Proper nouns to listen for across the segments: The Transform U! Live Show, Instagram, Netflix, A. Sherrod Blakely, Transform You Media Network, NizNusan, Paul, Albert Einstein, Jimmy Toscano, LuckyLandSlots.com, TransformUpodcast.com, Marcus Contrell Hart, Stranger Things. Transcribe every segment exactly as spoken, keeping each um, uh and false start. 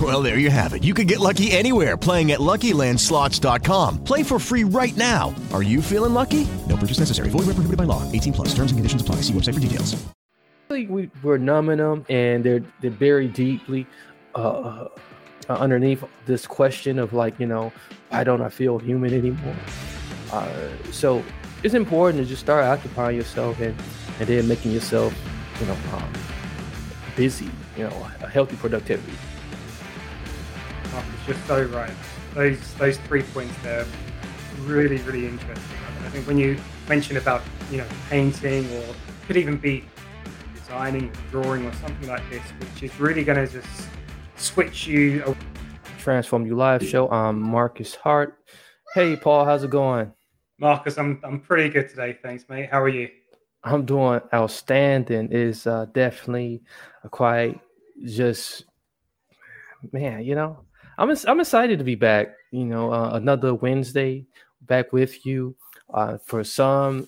Well, there you have it. You can get lucky anywhere, playing at Lucky Land Slots dot com. Play for free right now. Are you feeling lucky? No purchase necessary. Void where prohibited by law. eighteen plus. Terms and conditions apply. See website for details. We, we're numbing them, and they're they're buried deeply uh, uh, underneath this question of, like, you know, why don't I feel human anymore? Uh, so it's important to just start occupying yourself and, and then making yourself, you know, um, busy, you know, a healthy productivity. Oh, you're so right. Those those three points there, really, really interesting. I think when you mention about, you know, painting, or could even be designing, drawing, or something like this, which is really going to just switch you away. Transform You! Live Show. I'm Marcus Hart. Hey, Paul, how's it going? Marcus, I'm I'm pretty good today, thanks, mate. How are you? I'm doing outstanding. It's uh, definitely quite just, man, you know, I'm I'm excited to be back. You know, uh, another Wednesday back with you. Uh, for some,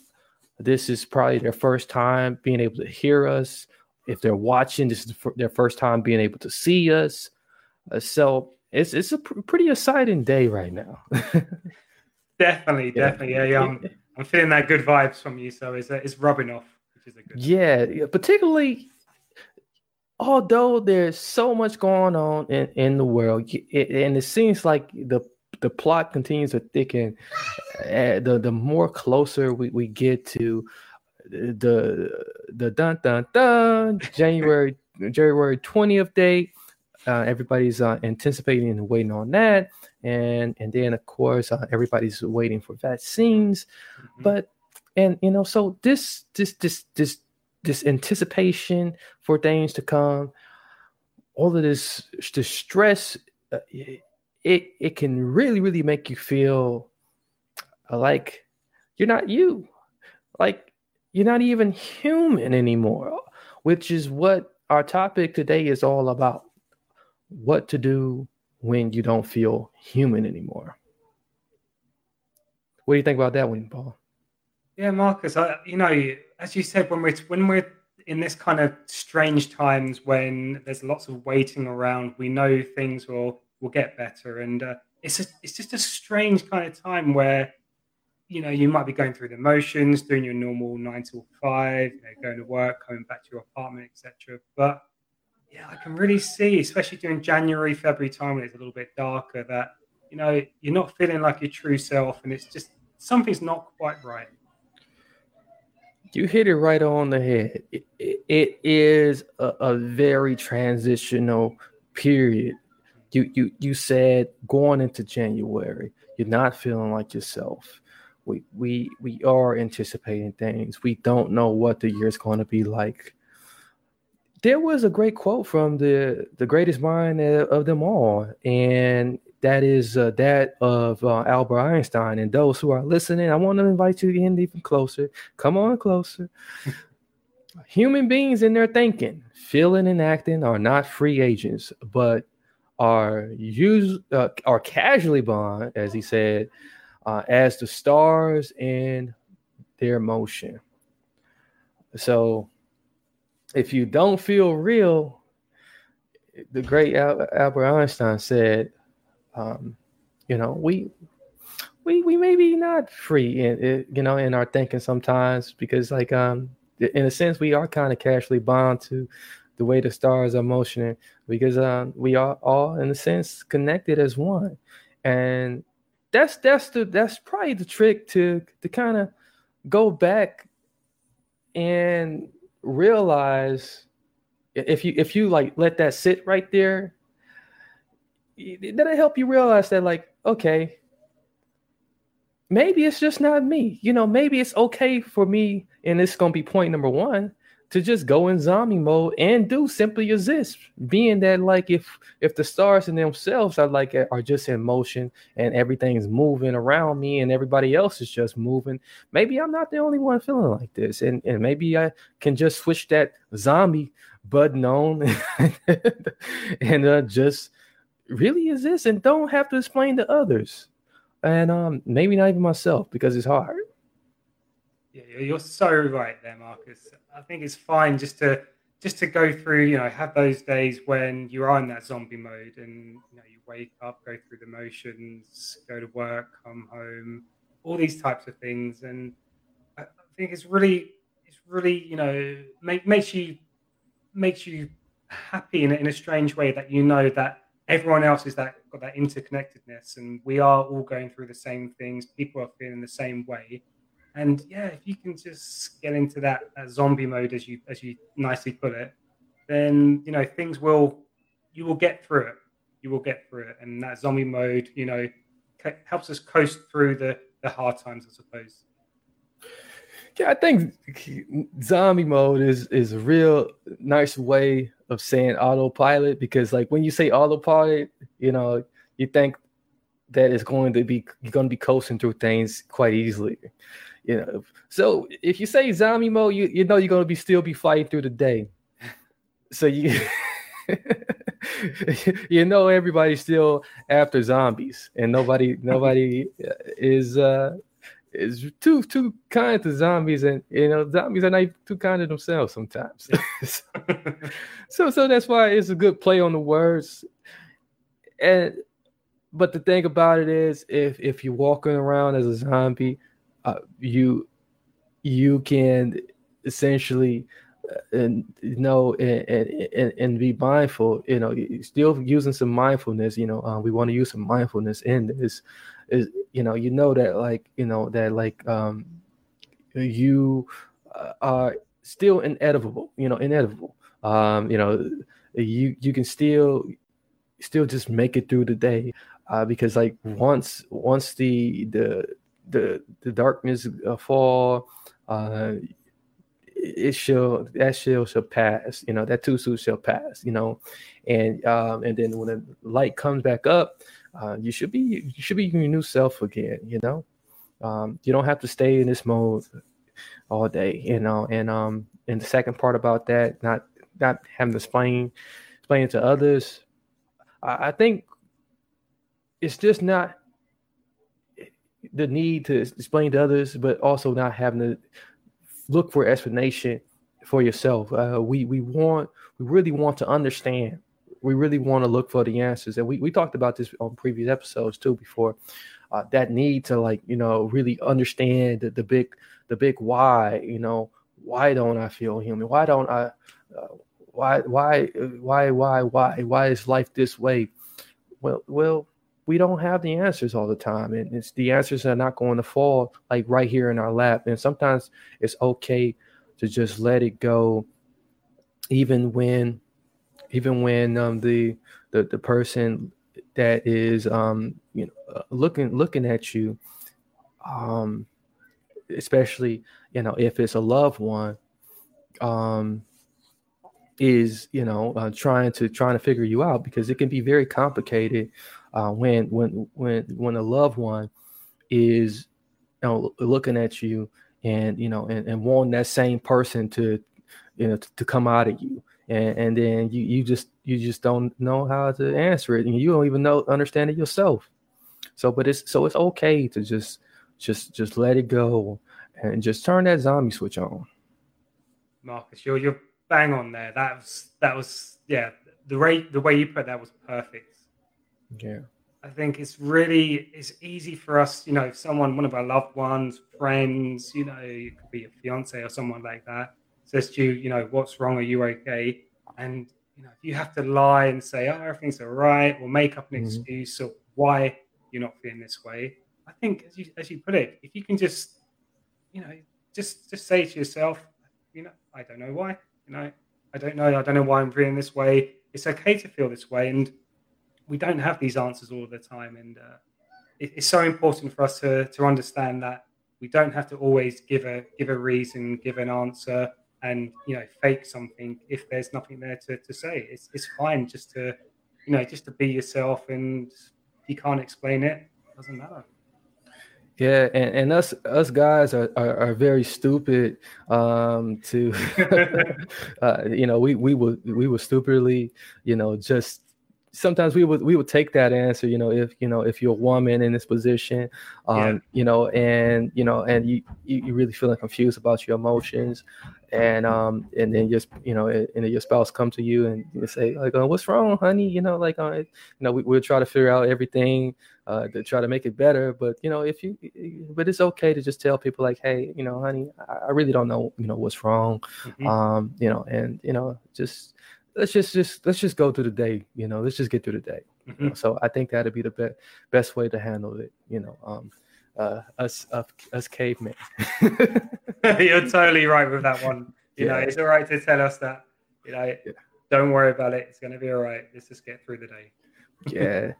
this is probably their first time being able to hear us. If they're watching, this is their first time being able to see us. Uh, so it's it's a pr- pretty exciting day right now. Definitely, yeah. definitely. Yeah, yeah. I'm, I'm feeling that good vibes from you. So it's it's rubbing off, which is a good. Yeah, yeah, particularly. Although there's so much going on in, in the world, it, and it seems like the the plot continues to thicken, uh, the the more closer we, we get to the the dun dun dun January January twentieth date, uh, everybody's uh, anticipating and waiting on that, and and then of course uh, everybody's waiting for vaccines, mm-hmm. but and you know so this this this this. this anticipation for things to come, all of this, this stress, uh, it it can really, really make you feel like you're not you, like you're not even human anymore, which is what our topic today is all about, what to do when you don't feel human anymore. What do you think about that one, Paul? Yeah, Marcus, I, you know, as you said, when we're when we're in this kind of strange times when there's lots of waiting around, we know things will will get better, and uh, it's a, it's just a strange kind of time where, you know, you might be going through the motions, doing your normal nine to five, you know, going to work, coming back to your apartment, et cetera. But yeah, I can really see, especially during January, February time when it's a little bit darker, that, you know, you're not feeling like your true self, and it's just something's not quite right. You hit it right on the head. It, it, it is a, a very transitional period. You you you said going into January, you're not feeling like yourself. We we we are anticipating things. We don't know what the year's going to be like. There was a great quote from the the greatest mind of them all, and that is uh, that of uh, Albert Einstein. And those who are listening, I want to invite you in even closer. Come on closer. Human beings in their thinking, feeling, and acting are not free agents, but are us- uh, are casually bound, as he said, uh, as the stars in their motion. So if you don't feel real, the great Al- Albert Einstein said, Um, you know, we we we may be not free in, you know, in our thinking sometimes, because, like, um, in a sense, we are kind of casually bound to the way the stars are motioning, because um, we are all, in a sense, connected as one, and that's that's the that's probably the trick to to kind of go back and realize, if you if you like let that sit right there. That'll help you realize that, like, okay, maybe it's just not me. You know, maybe it's okay for me, and this is going to be point number one, to just go in zombie mode and do simply exist, being that like if if the stars in themselves are like are just in motion and everything is moving around me and everybody else is just moving, maybe I'm not the only one feeling like this, and and maybe I can just switch that zombie button on and uh, just really exist and don't have to explain to others, and um maybe not even myself, because it's hard. Yeah, you're so right there, Marcus. I think it's fine just to just to go through, you know, have those days when you are in that zombie mode and, you know, you wake up, go through the motions, go to work, come home, all these types of things. And I think it's really, it's really, you know, make, makes you makes you happy in a, in a strange way that you know that everyone else is that got that interconnectedness, and we are all going through the same things. People are feeling the same way. And yeah, if you can just get into that, that zombie mode, as you as you nicely put it, then, you know, things will, you will get through it. You will get through it. And that zombie mode, you know, c- helps us coast through the, the hard times, I suppose. Yeah, I think zombie mode is, is a real nice way of saying autopilot, because like when you say autopilot, you know, you think that it's going to be, you're going to be coasting through things quite easily. You know, so if you say zombie mode, you, you know you're gonna be still be fighting through the day. So you you know everybody's still after zombies, and nobody nobody is uh, is too too kind to zombies, and you know zombies are not too kind to themselves sometimes. so so that's why it's a good play on the words. And but the thing about it is, if if you're walking around as a zombie, Uh, you you can essentially uh, and, you know and, and and be mindful, you know, still using some mindfulness, you know, uh, we want to use some mindfulness in this, is you know you know that like you know that like um you are still inedible, you know inedible um you know you you can still still just make it through the day, uh, because like once once the the the the darkness uh, fall, uh it shall that shall shall pass, you know that too soon shall pass, you know and um and then when the light comes back up, uh you should be you should be your new self again, you know um you don't have to stay in this mode all day, you know and um and the second part about that, not not having to explain explain to others, I, I think it's just not the need to explain to others, but also not having to look for explanation for yourself. Uh, we we want we really want to understand. We really want to look for the answers, and we, we talked about this on previous episodes too. Before uh, that need to like you know really understand the, the big the big why. You know why don't I feel human? Why don't I? Uh, why why why why why why is life this way? Well well. We don't have the answers all the time, and it's the answers are not going to fall like right here in our lap. And sometimes it's okay to just let it go, even when, even when um, the, the the person that is um, you know looking looking at you, um, especially you know if it's a loved one, um, is you know uh, trying to trying to figure you out, because it can be very complicated. Uh, when when when when a loved one is you know, looking at you and you know and, and wanting that same person to you know to, to come out of you, and, and then you, you just you just don't know how to answer it, and you don't even know understand it yourself. So but it's so it's okay to just just just let it go and just turn that zombie switch on. Marcus, you're you're bang on there. That was that was yeah the way the way you put that was perfect. Yeah, I think it's really it's easy for us, you know, if someone, one of our loved ones, friends, you know, it could be a fiance or someone like that, says to you, you know, what's wrong? Are you okay? And you know, if you have to lie and say, oh, everything's all right, or make up an mm-hmm. excuse of why you're not feeling this way, I think as you as you put it, if you can just, you know, just just say to yourself, you know, I don't know why, you know, I don't know, I don't know why I'm feeling this way. It's okay to feel this way, and we don't have these answers all the time, and uh, it, it's so important for us to to understand that we don't have to always give a give a reason, give an answer, and, you know, fake something if there's nothing there to, to say. It's it's fine just to, you know, just to be yourself, and if you can't explain it, it doesn't matter. Yeah, and, and us us guys are, are, are very stupid um, to, uh, you know, we we would we would stupidly, you know, just sometimes we would we would take that answer, you know, if you know if you're a woman in this position, um, yeah. you know, and you know, and you you really feeling confused about your emotions, and um and then just you know, and, and your spouse come to you and you say like, oh, what's wrong, honey? You know, like, oh, you know, we, we'll try to figure out everything. Uh, to try to make it better, but you know, if you, but it's okay to just tell people like, hey, you know, honey, I really don't know, you know, what's wrong, mm-hmm. um, you know, and you know, just let's just just let's just go through the day, you know, let's just get through the day. Mm-hmm. You know? So I think that'd be the be- best way to handle it, you know, um, uh, us uh, us cavemen. You're totally right with that one. You yeah. know, it's all right to tell us that. You know, yeah. don't worry about it. It's gonna be all right. Let's just get through the day. Yeah.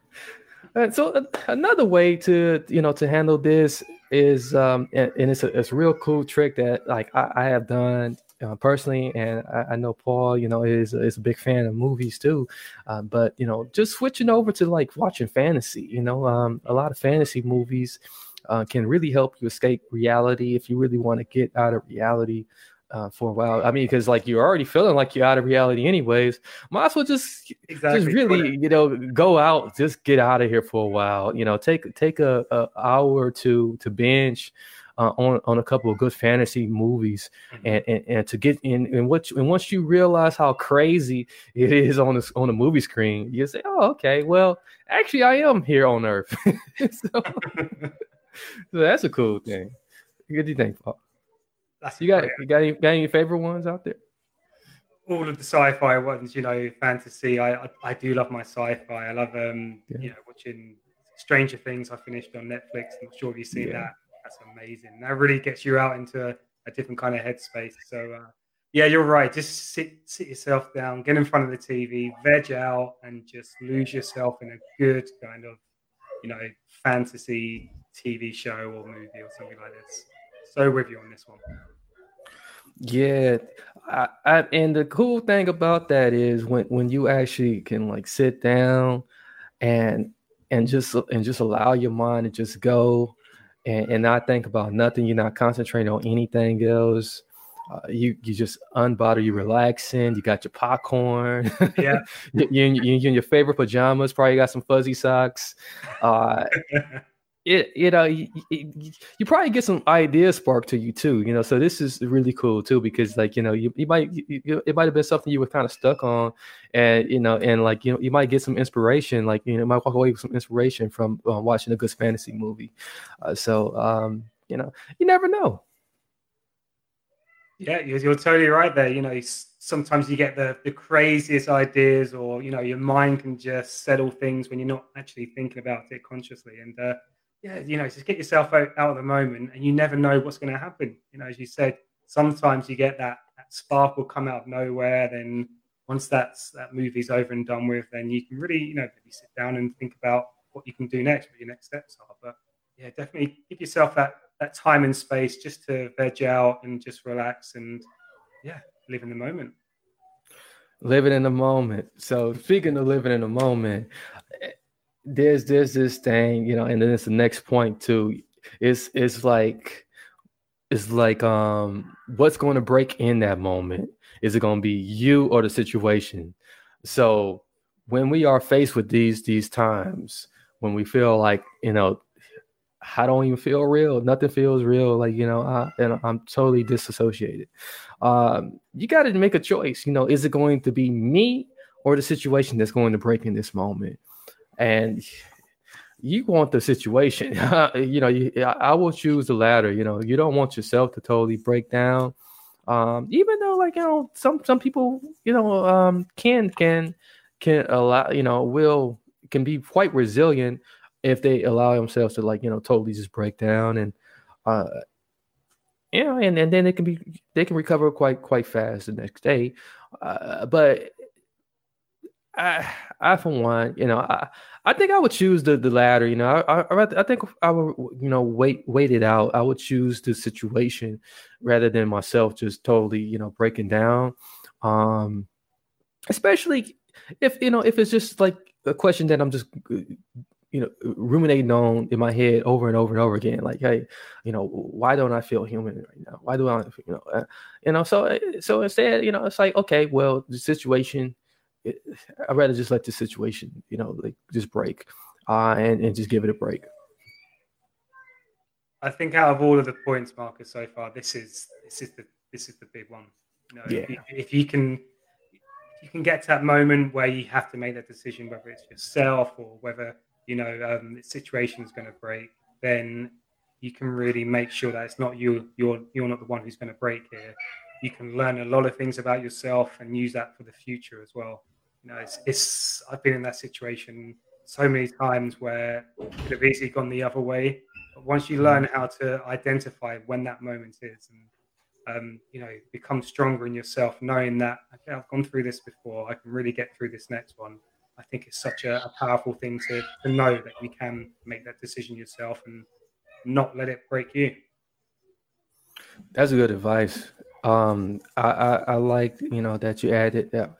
And so another way to, you know, to handle this is, um, and, and it's a, it's a real cool trick that like I, I have done uh, personally. And I, I know Paul, you know, is, is a big fan of movies too. Uh, but, you know, just switching over to like watching fantasy, you know, um, a lot of fantasy movies uh, can really help you escape reality if you really want to get out of reality. Uh, for a while, I mean, because like you're already feeling like you're out of reality, anyways. Might as well just, exactly. just really, you know, go out, just get out of here for a while. You know, take take a, a hour or two to binge uh, on on a couple of good fantasy movies, mm-hmm. and, and and to get in. And what you, and once you realize how crazy it is on the on the movie screen, you say, "Oh, okay, well, actually, I am here on Earth." so, so that's a cool thing. What do you think, Paul? That's you got great. you got any, got any favorite ones out there? All of the sci-fi ones, you know, fantasy. I I, I do love my sci-fi. I love um yeah. you know, watching Stranger Things. I finished on Netflix. I'm sure if you see yeah. that, that's amazing. That really gets you out into a, a different kind of headspace. So uh, yeah, you're right. Just sit sit yourself down, get in front of the T V, veg out, and just lose yourself in a good kind of, you know, fantasy T V show or movie or something like this. So with you on this one. Yeah, I, I, and the cool thing about that is when, when you actually can like sit down and and just and just allow your mind to just go and, and not think about nothing. You're not concentrating on anything else. Uh, you you just unbother. You relaxing. You got your popcorn. Yeah, you, you, you you in your favorite pajamas. Probably got some fuzzy socks. Uh, It you know you, you probably get some ideas sparked to you too, you know, so this is really cool too, because like, you know, you, you might you, it might have been something you were kind of stuck on, and you know, and like, you know, you might get some inspiration, like, you know, you might walk away with some inspiration from uh, watching a good fantasy movie, uh, so um you know, you never know. Yeah, you're, you're totally right there. You know, sometimes you get the the craziest ideas, or you know, your mind can just settle things when you're not actually thinking about it consciously, and uh yeah, you know, just get yourself out, out of the moment, and you never know what's going to happen. You know, as you said, sometimes you get that, that spark will come out of nowhere. Then once that's that movie's over and done with, then you can really, you know, maybe sit down and think about what you can do next, what your next steps are. But yeah, definitely give yourself that that time and space just to veg out and just relax and yeah, live in the moment. Living in the moment. So speaking of living in the moment. There's there's this thing, you know, and then it's the next point too. It's it's like it's like um what's going to break in that moment? Is it going to be you or the situation? So when we are faced with these these times, when we feel like, you know, I don't even feel real, nothing feels real, like, you know, I and I'm totally disassociated. Um, you got to make a choice. You know, is it going to be me or the situation that's going to break in this moment? And you want the situation, you know, you, I will choose the latter. You know, you don't want yourself to totally break down. Um, even though, like, you know, some, some people, you know, um, can, can, can allow, you know, will, can be quite resilient if they allow themselves to, like, you know, totally just break down and, uh, you know, and, and then they can be, they can recover quite, quite fast the next day. Uh, but I, I for one, you know, I, I think I would choose the, the latter. You know, I, I I think I would, you know, wait wait it out. I would choose the situation rather than myself just totally, you know, breaking down. Um, especially if you know if it's just like a question that I'm just, you know, ruminating on in my head over and over and over again. Like, hey, you know, why don't I feel human right now? Why do I, you know, uh, you know? So so instead, you know, it's like, okay, well, the situation. I'd rather just let the situation, you know, like just break uh, and, and just give it a break. I think out of all of the points, Marcus, so far, this is this is the this is the big one. You know, yeah. if, you, if you can if you can get to that moment where you have to make that decision, whether it's yourself or whether, you know, um, the situation is going to break, then you can really make sure that it's not you. You're you're not the one who's going to break here. You can learn a lot of things about yourself and use that for the future as well. You know, it's, it's, I've been in that situation so many times where it could have easily gone the other way. But once you learn how to identify when that moment is and, um, you know, become stronger in yourself, knowing that, okay, I've gone through this before, I can really get through this next one. I think it's such a, a powerful thing to, to know that you can make that decision yourself and not let it break you. That's good advice. Um, I, I, I like, you know, that you added that,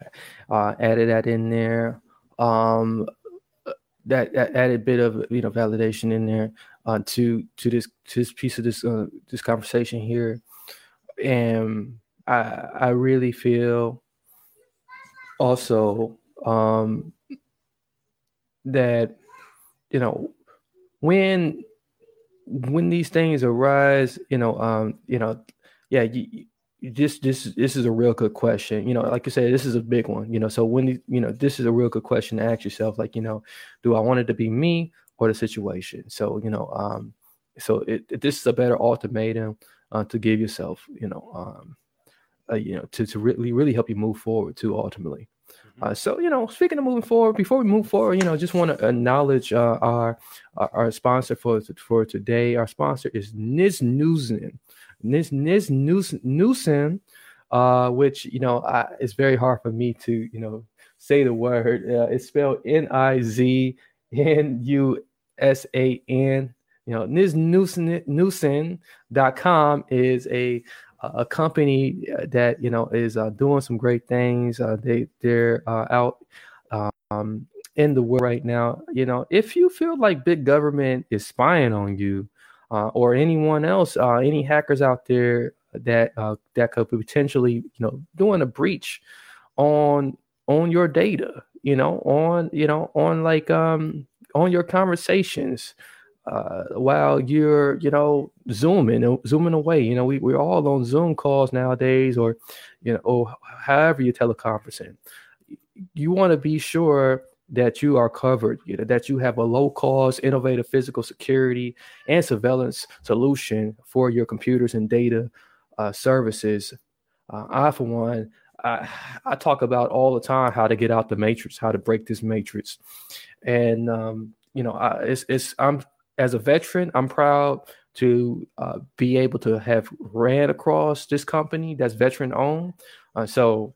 uh, added that in there. Um, that, that added bit of, you know, validation in there, uh, to, to this, to this piece of this, uh, this conversation here. And I, I really feel also, um, that, you know, when, when these things arise, you know, um, you know, yeah, you, This this this is a real good question, you know. Like you said, this is a big one, you know. So when you know, this is a real good question to ask yourself. Like, you know, do I want it to be me or the situation? So you know, um, so it, it, this is a better ultimatum uh, to give yourself, you know, um, uh, you know, to to really really help you move forward too. Ultimately, mm-hmm. uh, so you know, speaking of moving forward, before we move forward, you know, just want to acknowledge uh, our our sponsor for for today. Our sponsor is NizNusan. Niz Niz NizNusan, uh, which you know I, it's very hard for me to you know say the word. Uh, it's spelled N I Z N U S A N. You know, Niz Nusan dot com is a a company that you know is uh, doing some great things. Uh, they they're uh, out um, in the world right now. You know, if you feel like big government is spying on you. Uh, or anyone else, uh, any hackers out there that uh, that could potentially, you know, doing a breach on on your data, you know, on you know, on like um, on your conversations uh, while you're, you know, zooming zooming away. You know, we we're all on Zoom calls nowadays, or you know, or however you're teleconferencing. You want to be sure that you are covered, you know, that you have a low-cost, innovative physical security and surveillance solution for your computers and data uh, services. Uh, I, for one, I, I talk about all the time how to get out the matrix, how to break this matrix, and um, you know, I, it's it's I'm as a veteran, I'm proud to uh, be able to have ran across this company that's veteran-owned. Uh, so.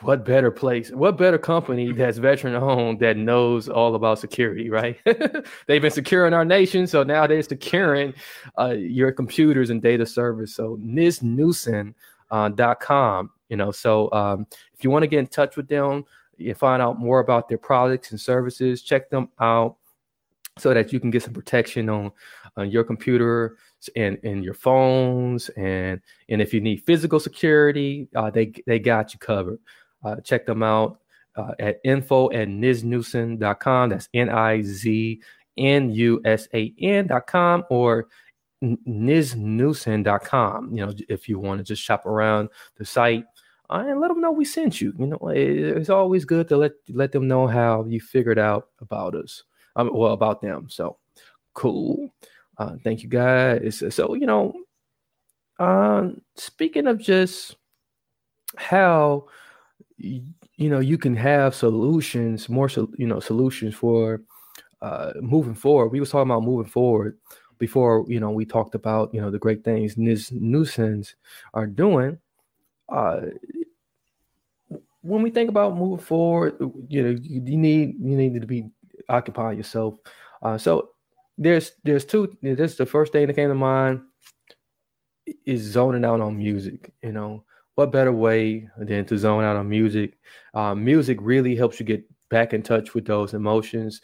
What better place? What better company that's veteran-owned that knows all about security, right? They've been securing our nation, so now they're securing uh, your computers and data service. So Niz Nusan dot com You know, so um, if you want to get in touch with them, you find out more about their products and services, check them out so that you can get some protection on, on your computer and, and your phones. And and if you need physical security, uh, they they got you covered. Uh, check them out uh, at info at niz nusan dot com. That's N I Z N U S A N dot com or niz nusan dot com. You know, if you want to just shop around the site and let them know we sent you. You know, it's always good to let let them know how you figured out about us. Um, well, about them. So cool. Uh, thank you guys. So, you know, um, speaking of just how, you know, you can have solutions, more, so, you know, solutions for uh, moving forward. We was talking about moving forward before, you know, we talked about, you know, the great things NizNusan's are doing. Uh, when we think about moving forward, you know, you, you need, you need to be, occupy yourself. Uh, so there's there's two. This is the first thing that came to mind is zoning out on music. You know, what better way than to zone out on music? Uh, music really helps you get back in touch with those emotions.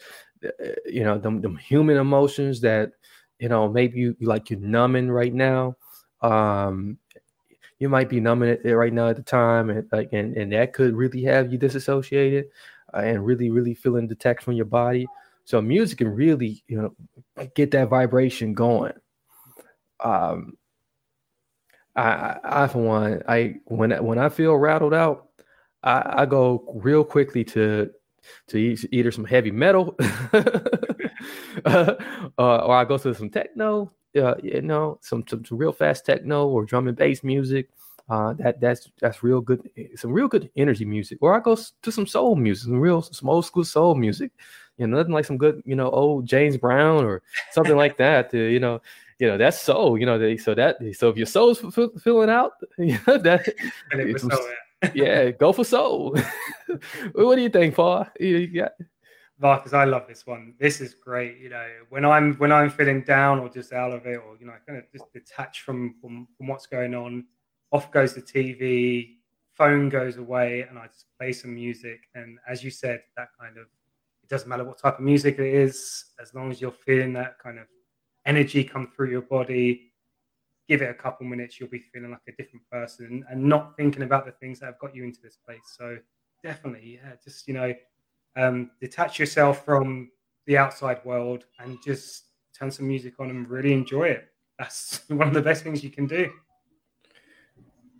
You know, them, them human emotions that, you know, maybe you like you're numbing right now. Um, you might be numbing it right now at the time, and like and, and that could really have you disassociated and really, really feeling detached from your body. So music can really, you know, get that vibration going. Um, I, I for one, I when when I feel rattled out, I, I go real quickly to to either some heavy metal, uh, or I go to some techno, uh, you know, some, some some real fast techno or drum and bass music. Uh, that that's that's real good, some real good energy music. Or I go to some soul music, some real some old school soul music. You know, nothing like some good, you know, old James Brown or something like that. To, you know, you know that's soul. You know, they, so that so if your soul's f- f- filling out, you know, that some, yeah, go for soul. What do you think, Paul? You, you got... Marcus, I love this one. This is great. You know, when I'm when I'm feeling down or just out of it, or you know, kind of just detached from from, from what's going on. Off goes the T V, phone goes away, and I just play some music. And as you said, that kind of, it doesn't matter what type of music it is, as long as you're feeling that kind of energy come through your body, give it a couple minutes, you'll be feeling like a different person and not thinking about the things that have got you into this place. So definitely, yeah, just, you know, um, detach yourself from the outside world and just turn some music on and really enjoy it. That's one of the best things you can do.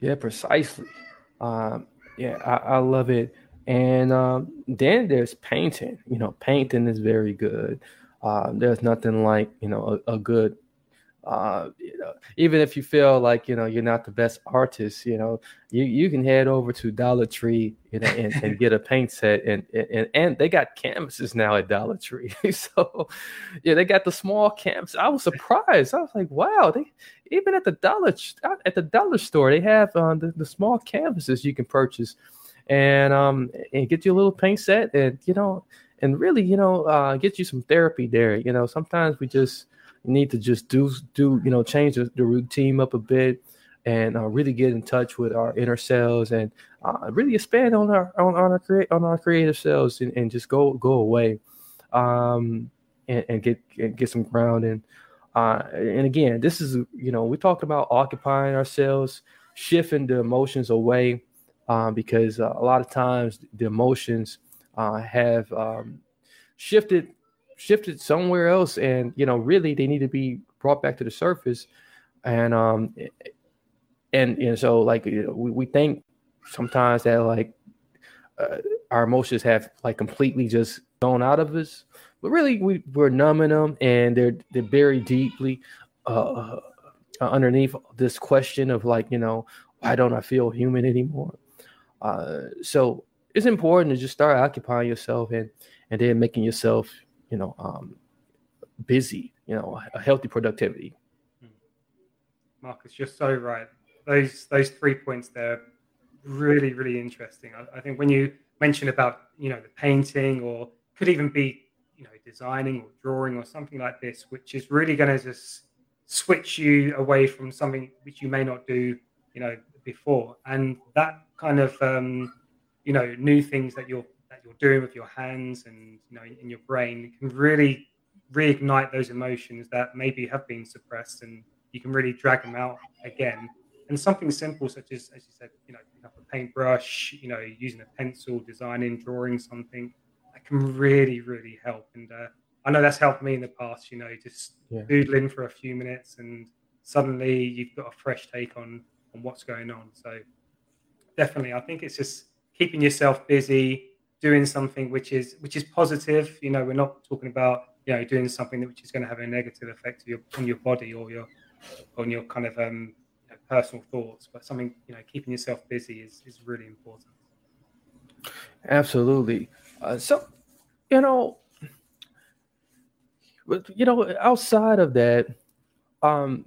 Yeah, precisely. Um, yeah, I, I love it. And um, then there's painting. You know, painting is very good. Uh, there's nothing like, you know, a, a good, uh, you know, even if you feel like, you know, you're not the best artist, you know, you, you can head over to Dollar Tree, you know, and, and get a paint set. And, and and they got canvases now at Dollar Tree. So, yeah, they got the small canvas. I was surprised. I was like, wow, they... Even at the dollar at the dollar store, they have um, the, the small canvases you can purchase, and um and get you a little paint set, and you know, and really you know uh, get you some therapy there. You know, sometimes we just need to just do do you know change the, the routine up a bit, and uh, really get in touch with our inner selves, and uh, really expand on our on, on our create on our creative selves, and, and just go go away, um and, and get and get some grounding. Uh, and again, this is, you know, we talked about occupying ourselves, shifting the emotions away, um, because uh, a lot of times the emotions uh, have um, shifted shifted somewhere else. And, you know, really they need to be brought back to the surface. And um, and, and so like you know, we, we think sometimes that like uh, our emotions have like completely just gone out of us. But really, we, we're numbing them, and they're they're buried deeply uh, underneath this question of like, you know, why don't I feel human anymore? Uh, so it's important to just start occupying yourself, and and then making yourself, you know, um, busy, you know, a healthy productivity. Marcus, you're so right. Those those three points there, really really interesting. I, I think when you mentioned about you know the painting, or could even be you know, designing or drawing or something like this, which is really going to just switch you away from something which you may not do, you know, before. And that kind of um, you know, new things that you're that you're doing with your hands and, you know, in, in your brain can really reignite those emotions that maybe have been suppressed, and you can really drag them out again. And something simple such as, as you said, you know, picking up a paintbrush, you know, using a pencil, designing, drawing something, that can really, really help. And uh, I know that's helped me in the past, you know, just yeah. doodling for a few minutes and suddenly you've got a fresh take on, on what's going on. So definitely, I think it's just keeping yourself busy, doing something which is which is positive. You know, we're not talking about, you know, doing something which is going to have a negative effect on your, on your body or your on your kind of um, you know, personal thoughts, but something, you know, keeping yourself busy is, is really important. Absolutely. Uh, so, you know, you know, outside of that, um,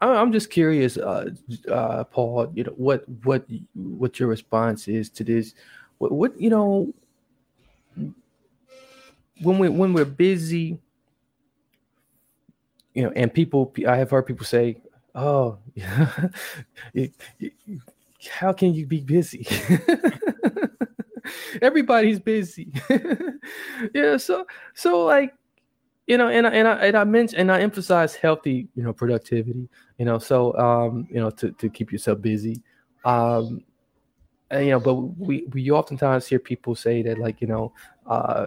I, I'm just curious, uh, uh, Paul, you know, what what what your response is to this? What, what you know, when we when we're busy. You know, and people, I have heard people say, "Oh, it, it, how can you be busy? Everybody's busy." Yeah, so, so like, you know, and and I and I mentioned and I emphasize healthy, you know, productivity. You know, so um, you know, to, to keep yourself busy, um, and, you know, but we we oftentimes hear people say that, like, you know, uh,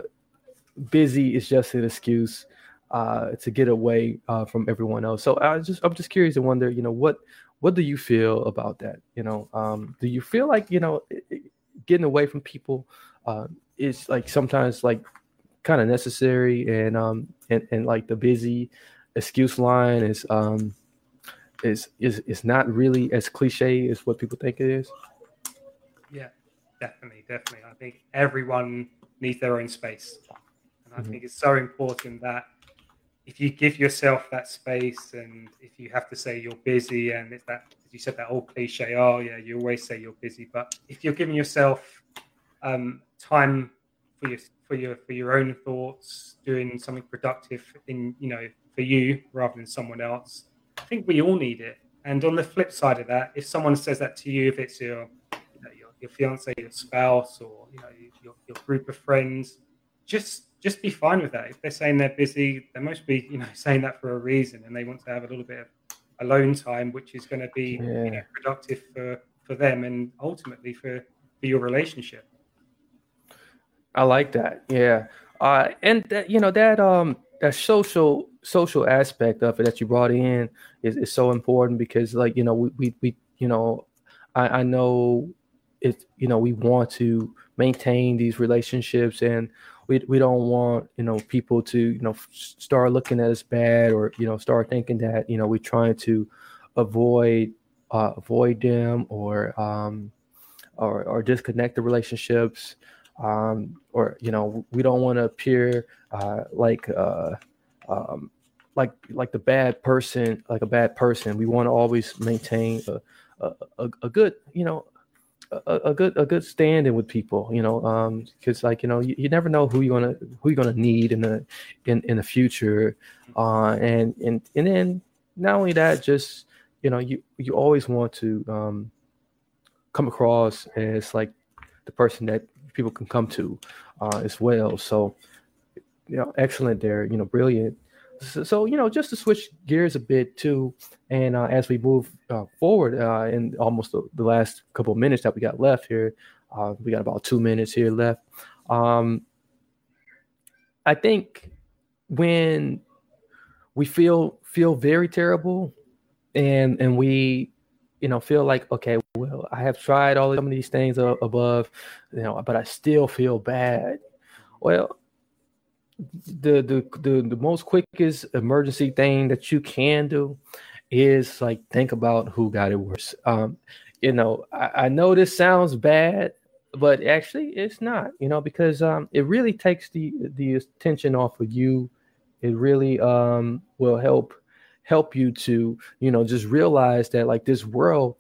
busy is just an excuse. Uh, to get away uh, from everyone else. So I just, I'm just curious to wonder, you know, what, what do you feel about that? You know, um, do you feel like, you know, it, it, getting away from people uh, is like sometimes like kind of necessary, and um and, and like the busy excuse line is um is is is not really as cliche as what people think it is? Yeah, definitely, definitely. I think everyone needs their own space, and I mm-hmm. think it's so important that. If you give yourself that space, and if you have to say you're busy, and it's that, you said that old cliche, oh yeah, you always say you're busy, but if you're giving yourself um, time for your for your for your own thoughts, doing something productive in, you know, for you rather than someone else, I think we all need it. And on the flip side of that, if someone says that to you, if it's your you know, your, your fiance, your spouse, or, you know, your, your group of friends, just Just be fine with that. If they're saying they're busy, they must be, you know, saying that for a reason, and they want to have a little bit of alone time, which is going to be yeah. you know, productive for, for them and ultimately for, for your relationship. I like that. Yeah, uh, and that, you know, that um that social social aspect of it that you brought in is, is so important, because, like, you know, we we, we you know, I, I know it. You know, we want to maintain these relationships, and We we don't want, you know, people to, you know, start looking at us bad, or, you know, start thinking that, you know, we're trying to avoid uh, avoid them, or um or or disconnect the relationships, um or, you know, we don't want to appear uh, like uh um like like the bad person, like a bad person. We want to always maintain a a, a good, you know. A, a good a good standing with people, you know, um because, like, you know, you, you never know who you're gonna who you're gonna need in the in in the future, uh and and and then not only that, just, you know, you you always want to um come across as like the person that people can come to uh as well. So, you know, excellent there, you know, brilliant. So, so, you know, just to switch gears a bit too, and uh, as we move uh, forward uh, in almost the, the last couple of minutes that we got left here, uh, we got about two minutes here left. Um, I think when we feel feel very terrible, and and we, you know, feel like, okay, well, I have tried all of, some of these things above, you know, but I still feel bad. Well. The, the the the most quickest emergency thing that you can do is, like, think about who got it worse. Um, you know, I, I know this sounds bad, but actually it's not. You know, because um, it really takes the the attention off of you. It really um will help help you to, you know, just realize that, like, this world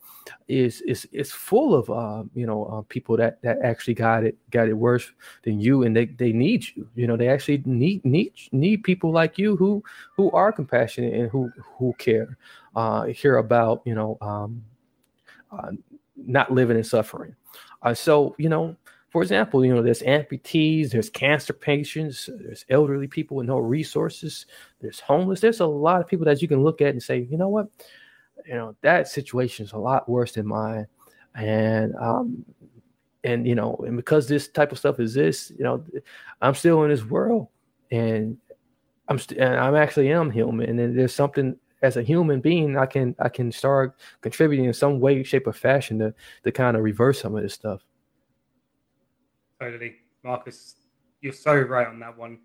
is is is full of um you know uh, people that that actually got it got it worse than you, and they they need you. You know, they actually need need need people like you who who are compassionate and who who care uh care about, you know, um uh, not living in suffering. Uh, so, you know, for example, you know, there's amputees, there's cancer patients, there's elderly people with no resources, there's homeless. There's a lot of people that you can look at and say, you know what, you know, that situation is a lot worse than mine. And, um, and, you know, and because this type of stuff exists, you know, I'm still in this world and I'm st- and I'm actually am human. And there's something as a human being, I can, I can start contributing in some way, shape or fashion to, to kind of reverse some of this stuff. Totally. Marcus, you're so right on that one.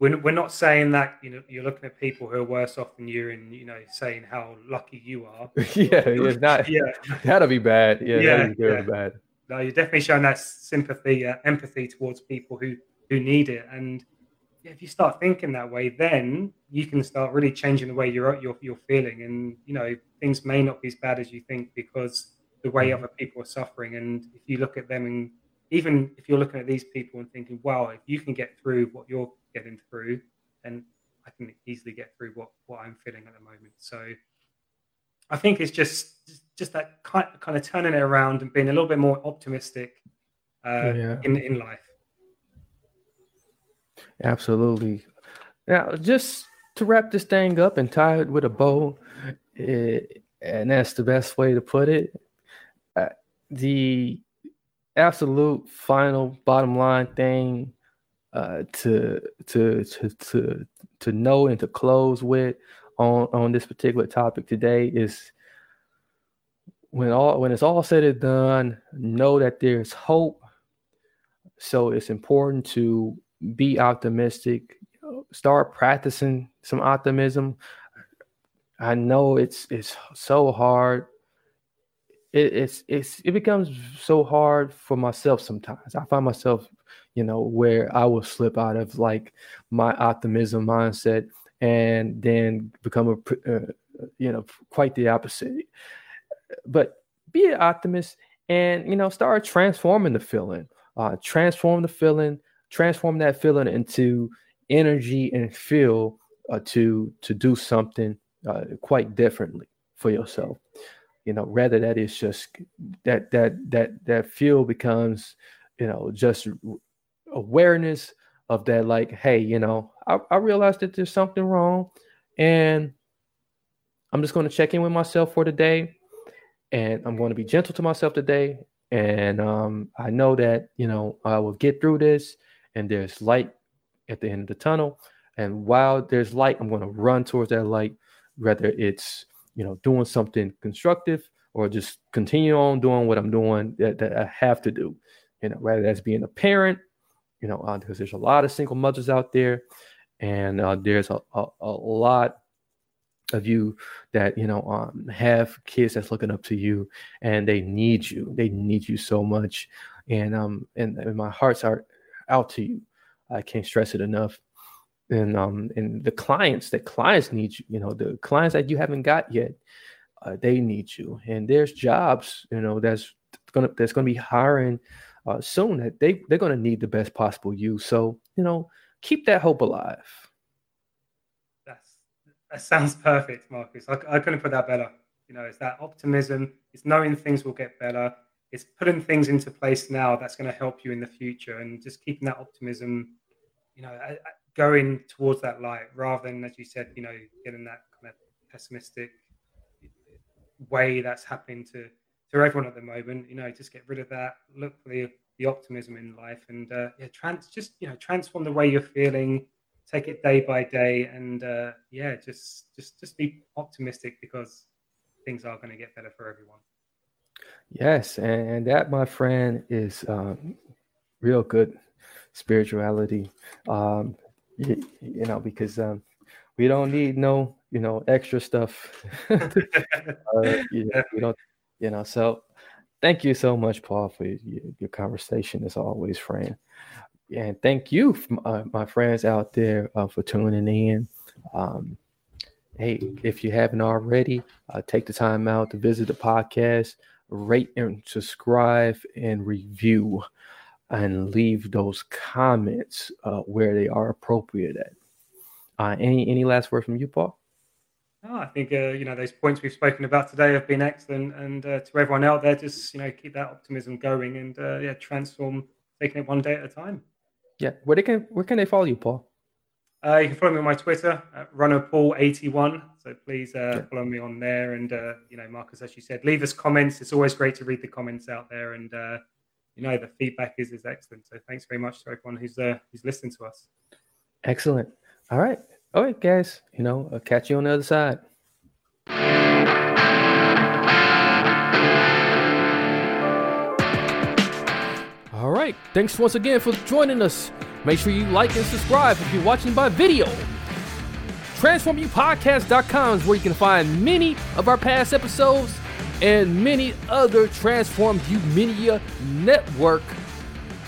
We're, we're not saying that, you know, you're looking at people who are worse off than you and, you know, saying how lucky you are. yeah, it's not, yeah. That'll be bad. Yeah, yeah, that'll be yeah. bad. No, you're definitely showing that sympathy, uh, empathy towards people who, who need it. And if you start thinking that way, then you can start really changing the way you're, you're, you're feeling. And, you know, things may not be as bad as you think because the way other people are suffering. And if you look at them and even if you're looking at these people and thinking, wow, if you can get through what you're getting through, then I can easily get through what, what I'm feeling at the moment. So I think it's just just that kind of, kind of turning it around and being a little bit more optimistic uh, yeah. in, in life. Absolutely. Now, just to wrap this thing up and tie it with a bow, it, and that's the best way to put it, uh, the absolute final bottom line thing uh, to, to to to to know and to close with on, on this particular topic today is when all when it's all said and done, know that there's hope. So it's important to be optimistic. Start practicing some optimism. I know it's it's so hard. It, it's it's it becomes so hard for myself sometimes. I find myself, you know, where I will slip out of like my optimism mindset and then become a, uh, you know, quite the opposite. But be an optimist and, you know, start transforming the feeling. Uh, transform the feeling. Transform that feeling into energy and feel uh, to to do something uh, quite differently for yourself. You know, rather that is just that that that that feel becomes, you know, just awareness of that. Like, hey, you know, I, I realized that there's something wrong, and I'm just going to check in with myself for today, and I'm going to be gentle to myself today, and um, I know that, you know, I will get through this, and there's light at the end of the tunnel, and while there's light, I'm going to run towards that light, whether it's, you know, doing something constructive or just continue on doing what I'm doing that, that I have to do, you know, rather that's being a parent, you know, uh, because there's a lot of single mothers out there, and uh, there's a, a, a lot of you that, you know, um, have kids that's looking up to you, and they need you. They need you so much. And, um, and, and my hearts are out to you. I can't stress it enough. And um and the clients that clients need you, you know, the clients that you haven't got yet, uh, they need you. And there's jobs, you know, that's gonna that's gonna be hiring uh, soon that they they're gonna need the best possible you. So, you know, keep that hope alive. That's that sounds perfect, Marcus. I, I couldn't put that better. You know, it's that optimism. It's knowing things will get better. It's putting things into place now that's going to help you in the future, and just keeping that optimism, you know, I, I, going towards that light rather than, as you said, you know, getting that kind of pessimistic way that's happening to, to everyone at the moment. You know, just get rid of that, look for the, the optimism in life, and uh, yeah, trans, just, you know, transform the way you're feeling, take it day by day, and uh, yeah, just, just, just be optimistic because things are going to get better for everyone. Yes. And that, my friend, is um, real good spirituality. Um, You, you know, because um, we don't need no, you know, extra stuff. uh, you know, we don't, you know. So, thank you so much, Paul, for your, your conversation as always, friend. And thank you, uh, my friends out there, uh, for tuning in. Um, hey, if you haven't already, uh, take the time out to visit the podcast, rate and subscribe and review, and leave those comments uh, where they are appropriate at. Uh, any any last word from you, Paul? Oh, I think, uh, you know, those points we've spoken about today have been excellent. And uh, to everyone out there, just, you know, keep that optimism going and, uh, yeah, transform, taking it one day at a time. Yeah. Where, they can, where can they follow you, Paul? Uh, you can follow me on my Twitter, at runner paul eight one. So please uh, yeah. follow me on there. And, uh, you know, Marcus, as you said, leave us comments. It's always great to read the comments out there. And, uh, you know, the feedback is, is excellent. So thanks very much to everyone who's uh, who's listening to us. Excellent. All right. All right, guys. You know, I'll catch you on the other side. All right. Thanks once again for joining us. Make sure you like and subscribe if you're watching by video. transform you podcast dot com is where you can find many of our past episodes and many other Transform You Media Network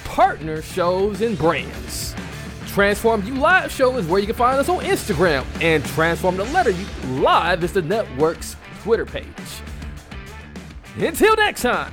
partner shows and brands. Transform You Live Show is where you can find us on Instagram, and Transform the Letter You Live is the network's Twitter page. Until next time.